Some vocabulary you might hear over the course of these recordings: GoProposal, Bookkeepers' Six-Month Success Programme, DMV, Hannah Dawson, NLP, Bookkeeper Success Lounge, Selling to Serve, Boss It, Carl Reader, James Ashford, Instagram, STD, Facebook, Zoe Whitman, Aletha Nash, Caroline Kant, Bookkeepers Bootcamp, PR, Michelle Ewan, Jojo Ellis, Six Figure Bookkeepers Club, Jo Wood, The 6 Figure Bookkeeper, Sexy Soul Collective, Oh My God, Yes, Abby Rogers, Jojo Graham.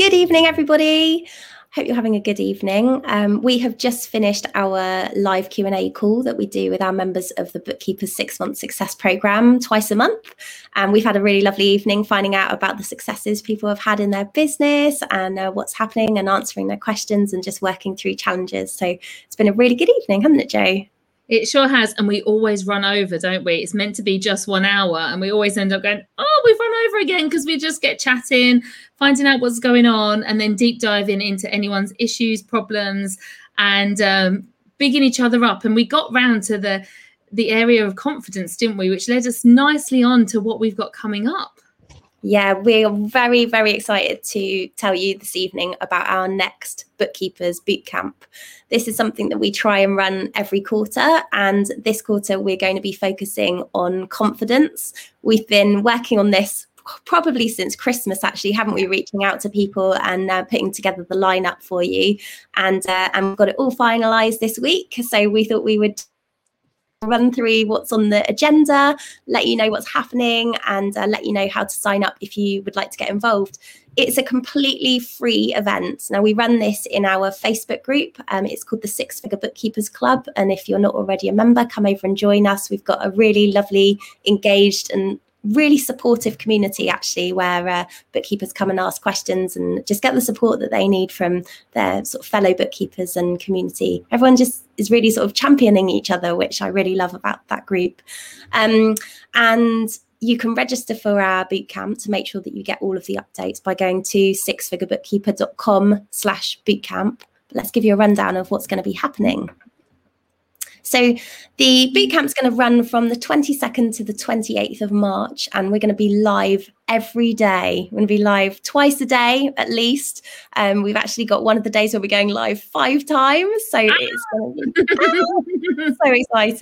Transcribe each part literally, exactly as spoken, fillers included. Good evening, everybody. Hope you're having a good evening. Um, we have just finished our live Q and A call that we do with our members of the Bookkeepers' Six-Month Success Programme twice a month. And we've had a really lovely evening finding out about the successes people have had in their business and uh, what's happening and answering their questions and just working through challenges. So it's been a really good evening, hasn't it, Jo? It sure has. And we always run over, don't we? It's meant to be just one hour. And we always end up going, oh, we've run over again, because we just get chatting, finding out what's going on, and then deep diving into anyone's issues, problems, and um, bigging each other up. And we got round to the, the area of confidence, didn't we? Which led us nicely on to what we've got coming up. Yeah, we're very, very excited to tell you this evening about our next Bookkeepers Bootcamp. This is something that we try and run every quarter, and this quarter we're going to be focusing on confidence. We've been working on this probably since Christmas, actually, haven't we? Reaching out to people and uh, putting together the lineup for you, and uh, and we've got it all finalised this week. So we thought we would run through what's on the agenda, let you know what's happening, and uh, let you know how to sign up if you would like to get involved. It's a completely free event. Now, we run this in our Facebook group. Um, it's called the Six Figure Bookkeepers Club. And if you're not already a member, come over and join us. We've got a really lovely, engaged and really supportive community, actually, where uh, bookkeepers come and ask questions and just get the support that they need from their sort of fellow bookkeepers and community. Everyone just is really sort of championing each other, which I really love about that group. Um, and you can register for our bootcamp to make sure that you get all of the updates by going to six figure bookkeeper dot com slash bootcamp. Let's give you a rundown of what's going to be happening. So the bootcamp's going to run from the twenty-second to the twenty-eighth of March, and we're going to be live every day. We're going to be live twice a day, at least. Um, we've actually got one of the days where we're going live five times, so it's going to be so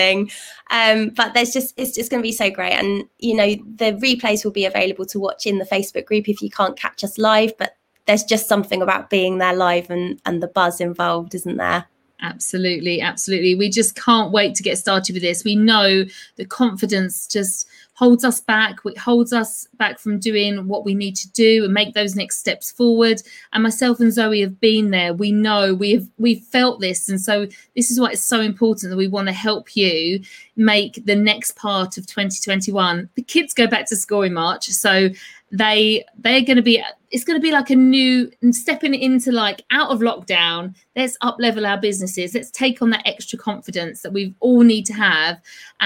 exciting. Um, but there's just it's just going to be so great, and you know the replays will be available to watch in the Facebook group if you can't catch us live. But there's just something about being there live and and the buzz involved, isn't there? Absolutely, absolutely. We just can't wait to get started with this. We know the confidence just holds us back. It holds us back from doing what we need to do and make those next steps forward. And myself and Zoe have been there. We know we've we've felt this. And so this is why it's so important that we want to help you make the next part of twenty twenty-one. The kids go back to school in March. So They they're going to be it's going to be like a new stepping into like out of lockdown. Let's up level our businesses. Let's take on that extra confidence that we all need to have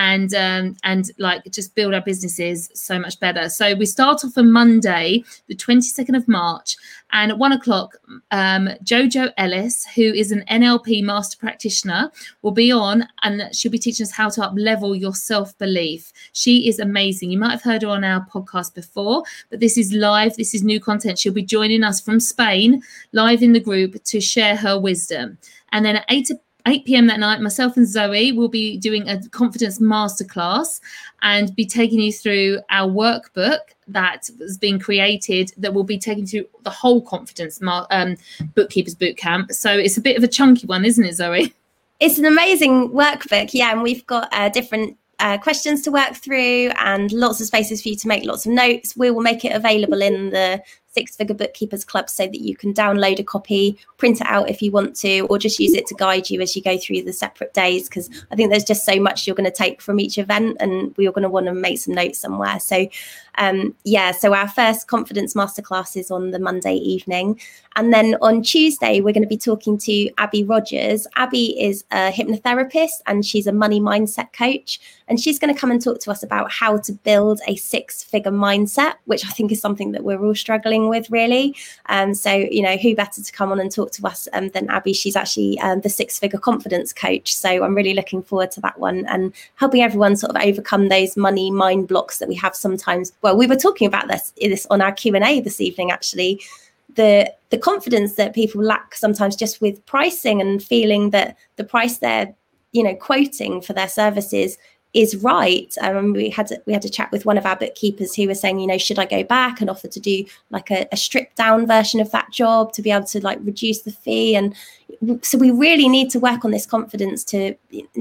and um, and like just build our businesses so much better. So we start off on Monday, the twenty-second of March. And at one o'clock, um, Jojo Ellis, who is an N L P master practitioner, will be on, and she'll be teaching us how to up-level your self-belief. She is amazing. You might have heard her on our podcast before, but this is live. This is new content. She'll be joining us from Spain, live in the group, to share her wisdom. And then at eight p.m. that night, myself and Zoe will be doing a confidence masterclass and be taking you through our workbook that has been created that will be taking you through the whole confidence um, bookkeepers bootcamp. So it's a bit of a chunky one, isn't it, Zoe? It's an amazing workbook, yeah, and we've got uh, different Uh, questions to work through and lots of spaces for you to make lots of notes. We will make it available in the Six Figure Bookkeepers Club so that you can download a copy, print it out if you want to, or just use it to guide you as you go through the separate days, because I think there's just so much you're going to take from each event, and we're going to want to make some notes somewhere. So um yeah so our first confidence masterclass is on the Monday evening, and then on Tuesday we're going to be talking to Abby Rogers. Abby is a hypnotherapist and she's a money mindset coach. And she's going to come and talk to us about how to build a six-figure mindset, which I think is something that we're all struggling with, really. Um, so, you know, who better to come on and talk to us um, than Abby? She's actually um, the six-figure confidence coach. So I'm really looking forward to that one and helping everyone sort of overcome those money mind blocks that we have sometimes. Well, we were talking about this, this on our Q and A this evening, actually. The, the confidence that people lack sometimes just with pricing and feeling that the price they're, you know, quoting for their services is right. Um, we had we had a chat with one of our bookkeepers who was saying, you know, should I go back and offer to do like a, a stripped down version of that job to be able to like reduce the fee? And so we really need to work on this confidence to,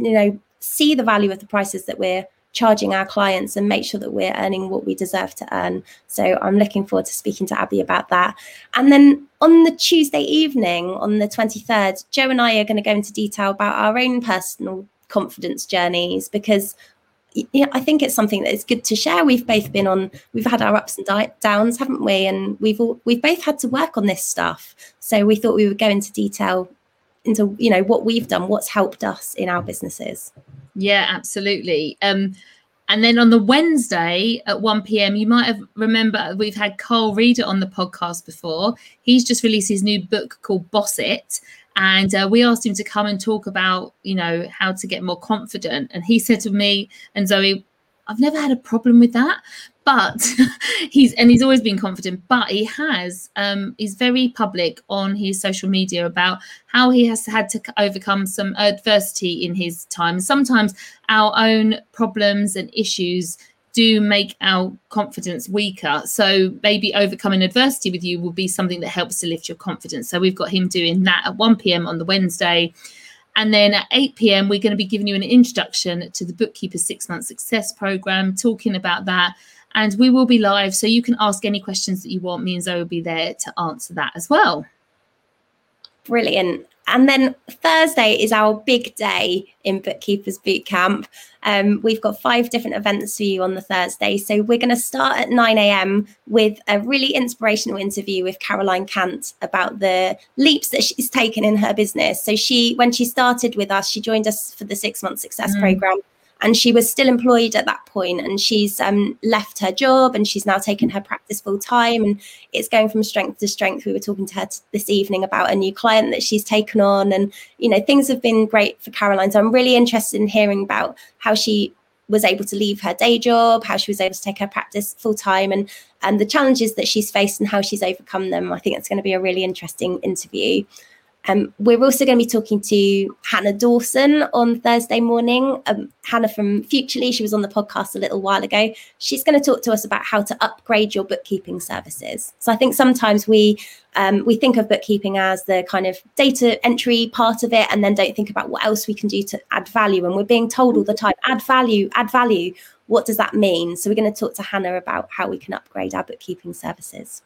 you know, see the value of the prices that we're charging our clients and make sure that we're earning what we deserve to earn. So I'm looking forward to speaking to Abby about that. And then on the Tuesday evening, on the twenty-third, Jo and I are going to go into detail about our own personal confidence journeys, because yeah, I think it's something that it's good to share. We've both been on, we've had our ups and downs, haven't we? And we've all, we've both had to work on this stuff. So we thought we would go into detail into, you know, what we've done, what's helped us in our businesses. Yeah, absolutely. Um, and then on the Wednesday at one p.m, you might have remember we've had Carl Reader on the podcast before. He's just released his new book called Boss It. And uh, we asked him to come and talk about, you know, how to get more confident. And he said to me and Zoe, I've never had a problem with that, but he's and he's always been confident, but he has, um, he's very public on his social media about how he has had to overcome some adversity in his time. Sometimes our own problems and issues do make our confidence weaker. So maybe overcoming adversity with you will be something that helps to lift your confidence. So we've got him doing that at one p.m. on the Wednesday. And then at eight p.m, we're going to be giving you an introduction to the Bookkeeper Six-Month Success Programme, talking about that. And we will be live, so you can ask any questions that you want. Me and Zoe will be there to answer that as well. Brilliant. And then Thursday is our big day in Bookkeepers Bootcamp. Um, we've got five different events for you on the Thursday. So we're going to start at nine a.m. with a really inspirational interview with Caroline Kant about the leaps that she's taken in her business. So she, when she started with us, she joined us for the six-month success mm. programme. And she was still employed at that point, and she's um, left her job and she's now taken her practice full time, and it's going from strength to strength. We were talking to her t- this evening about a new client that she's taken on, and, you know, things have been great for Caroline. So I'm really interested in hearing about how she was able to leave her day job, how she was able to take her practice full time, and, and the challenges that she's faced and how she's overcome them. I think it's going to be a really interesting interview. Um, we're also going to be talking to Hannah Dawson on Thursday morning. Um, Hannah from Futurely, she was on the podcast a little while ago. She's going to talk to us about how to upgrade your bookkeeping services. So I think sometimes we um, we think of bookkeeping as the kind of data entry part of it, and then don't think about what else we can do to add value. And we're being told all the time, add value, add value. What does that mean? So we're going to talk to Hannah about how we can upgrade our bookkeeping services.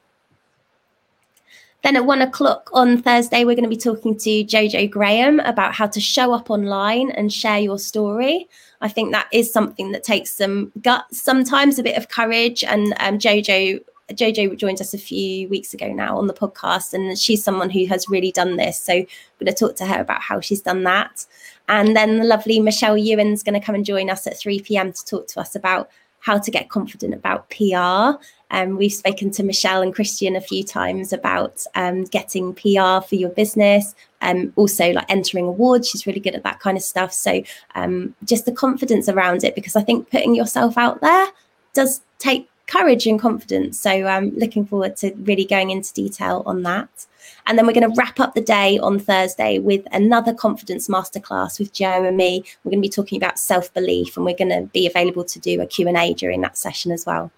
Then at one o'clock on Thursday, we're going to be talking to Jojo Graham about how to show up online and share your story. I think that is something that takes some guts, sometimes a bit of courage. And um, Jojo Jojo joined us a few weeks ago now on the podcast, and she's someone who has really done this. So I'm going to talk to her about how she's done that. And then the lovely Michelle Ewan's going to come and join us at three p.m. to talk to us about how to get confident about P R. Um, we've spoken to Michelle and Christian a few times about um, getting P R for your business, and um, also like entering awards. She's really good at that kind of stuff. So um, just the confidence around it, because I think putting yourself out there does take courage and confidence. So I'm um, looking forward to really going into detail on that. And then we're going to wrap up the day on Thursday with another confidence masterclass with Jo and me. We're going to be talking about self-belief, and we're going to be available to do a Q and A during that session as well.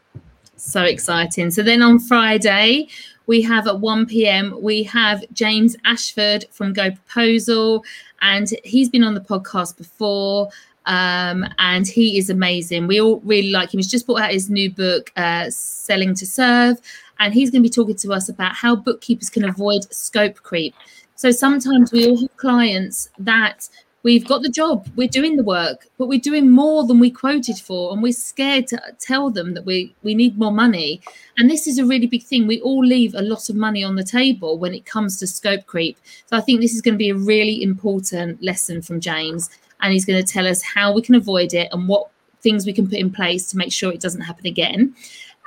So exciting. So then on Friday, we have at one p.m, we have James Ashford from GoProposal, and he's been on the podcast before. Um, and he is amazing. We all really like him. He's just brought out his new book, uh, Selling to Serve. And he's going to be talking to us about how bookkeepers can avoid scope creep. So sometimes we all have clients that we've got the job, we're doing the work, but we're doing more than we quoted for, and we're scared to tell them that we, we need more money. And this is a really big thing. We all leave a lot of money on the table when it comes to scope creep. So I think this is going to be a really important lesson from James. And he's going to tell us how we can avoid it and what things we can put in place to make sure it doesn't happen again.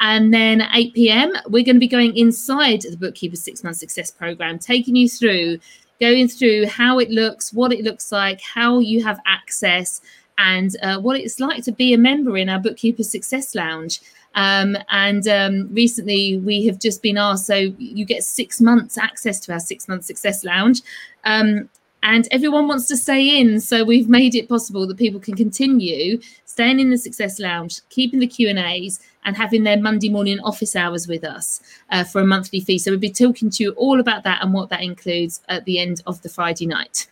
And then at eight p.m, we're going to be going inside the Bookkeeper Six-Month Success Programme, taking you through going through how it looks, what it looks like, how you have access, and uh, what it's like to be a member in our Bookkeeper Success Lounge. Um, and um, recently we have just been asked, so you get six months access to our six-month Success Lounge. Um, and everyone wants to stay in, so we've made it possible that people can continue staying in the Success Lounge, keeping the Q and A's, and having their Monday morning office hours with us uh, for a monthly fee. So we'll be talking to you all about that and what that includes at the end of the Friday night.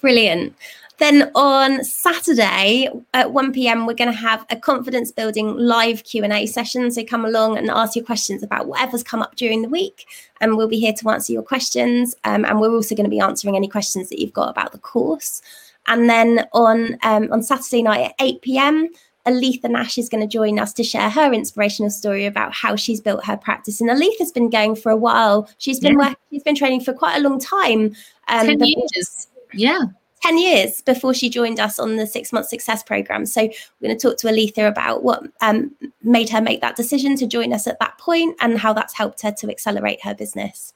Brilliant. Then on Saturday at one p m, we're going to have a confidence building live Q and A session. So come along and ask your questions about whatever's come up during the week. And we'll be here to answer your questions. Um, and we're also going to be answering any questions that you've got about the course. And then on, um, on Saturday night at eight p m, Aletha Nash is going to join us to share her inspirational story about how she's built her practice. And Aletha's been going for a while. She's been yeah. working, she's been training for quite a long time. Um, ten years. Yeah. ten years before she joined us on the six-month success programme. So we're going to talk to Aletha about what um, made her make that decision to join us at that point and how that's helped her to accelerate her business.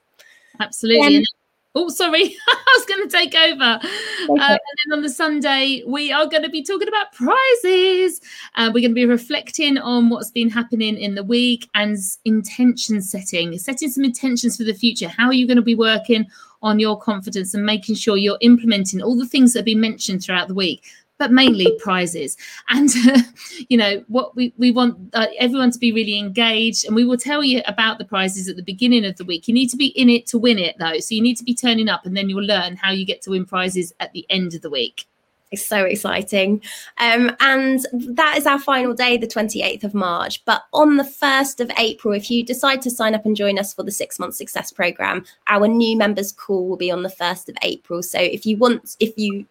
Absolutely. Um, oh, sorry, I was going to take over. Um, and then on the Sunday, we are going to be talking about prizes. Uh, we're going to be reflecting on what's been happening in the week and intention setting, setting some intentions for the future. How are you going to be working on your confidence and making sure you're implementing all the things that have been mentioned throughout the week, but mainly prizes. And, uh, you know, what we, we want uh, everyone to be really engaged, and we will tell you about the prizes at the beginning of the week. You need to be in it to win it, though. So you need to be turning up, and then you'll learn how you get to win prizes at the end of the week. It's so exciting. Um, and that is our final day, the twenty-eighth of March. But on the first of April, if you decide to sign up and join us for the six-month success programme, our new members call will be on the first of April. So if you want, if you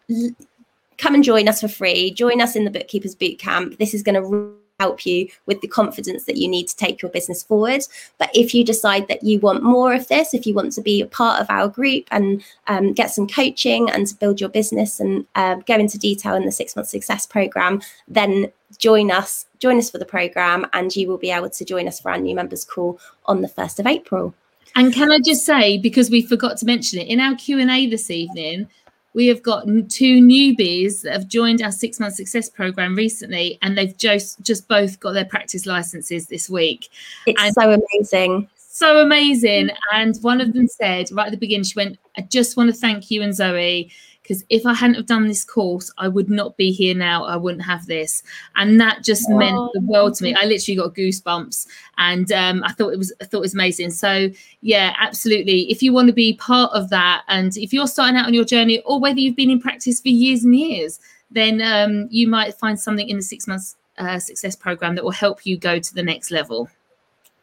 come and join us for free, join us in the Bookkeepers Bootcamp. This is going to help you with the confidence that you need to take your business forward. But if you decide that you want more of this, if you want to be a part of our group and um, get some coaching and to build your business and uh, go into detail in the six-month success programme, then join us, join us for the programme, and you will be able to join us for our new members call on the first of April. And can I just say, because we forgot to mention it, in our Q and A this evening, we have got two newbies that have joined our six-month success programme recently, and they've just, just both got their practice licences this week. It's and so amazing. So amazing. And one of them said right at the beginning, she went, I just want to thank you and Zoe, because if I hadn't have done this course, I would not be here now. I wouldn't have this. And that just oh. meant the world to me. I literally got goosebumps, and um, I thought it was I thought it was amazing. So, yeah, absolutely. If you want to be part of that, and if you're starting out on your journey, or whether you've been in practice for years and years, then um, you might find something in the six months uh, success programme that will help you go to the next level.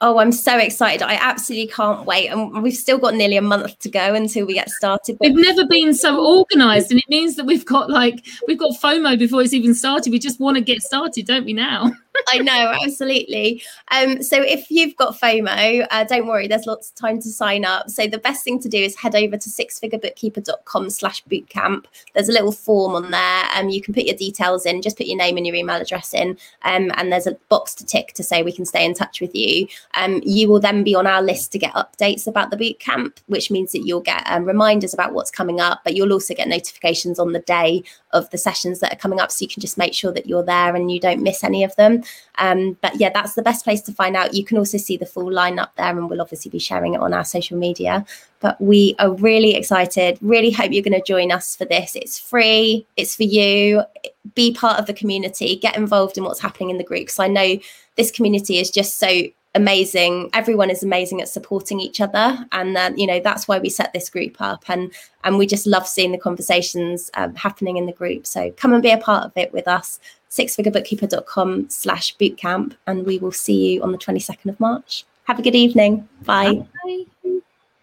Oh, I'm so excited. I absolutely can't wait. And we've still got nearly a month to go until we get started. But we've never been so organised. And it means that we've got like, we've got FOMO before it's even started. We just want to get started, don't we now? I know, absolutely. Um, so if you've got FOMO, uh, don't worry, there's lots of time to sign up. So the best thing to do is head over to sixfigurebookkeeper.com slash bootcamp. There's a little form on there, and um, you can put your details in, just put your name and your email address in, um, and there's a box to tick to say we can stay in touch with you. Um, you will then be on our list to get updates about the bootcamp, which means that you'll get um, reminders about what's coming up, but you'll also get notifications on the day of the sessions that are coming up, so you can just make sure that you're there and you don't miss any of them. Um, but yeah, that's the best place to find out. You can also see the full lineup there, and we'll obviously be sharing it on our social media. But we are really excited. Really hope you're going to join us for this. It's free. It's for you. Be part of the community. Get involved in what's happening in the group, because I know this community is just so amazing. Everyone is amazing at supporting each other, and uh, you know, that's why we set this group up, and and we just love seeing the conversations um, happening in the group. So come and be a part of it with us. sixfigurebookkeeper.com slash bootcamp, and we will see you on the twenty-second of March. Have a good evening. Bye, bye.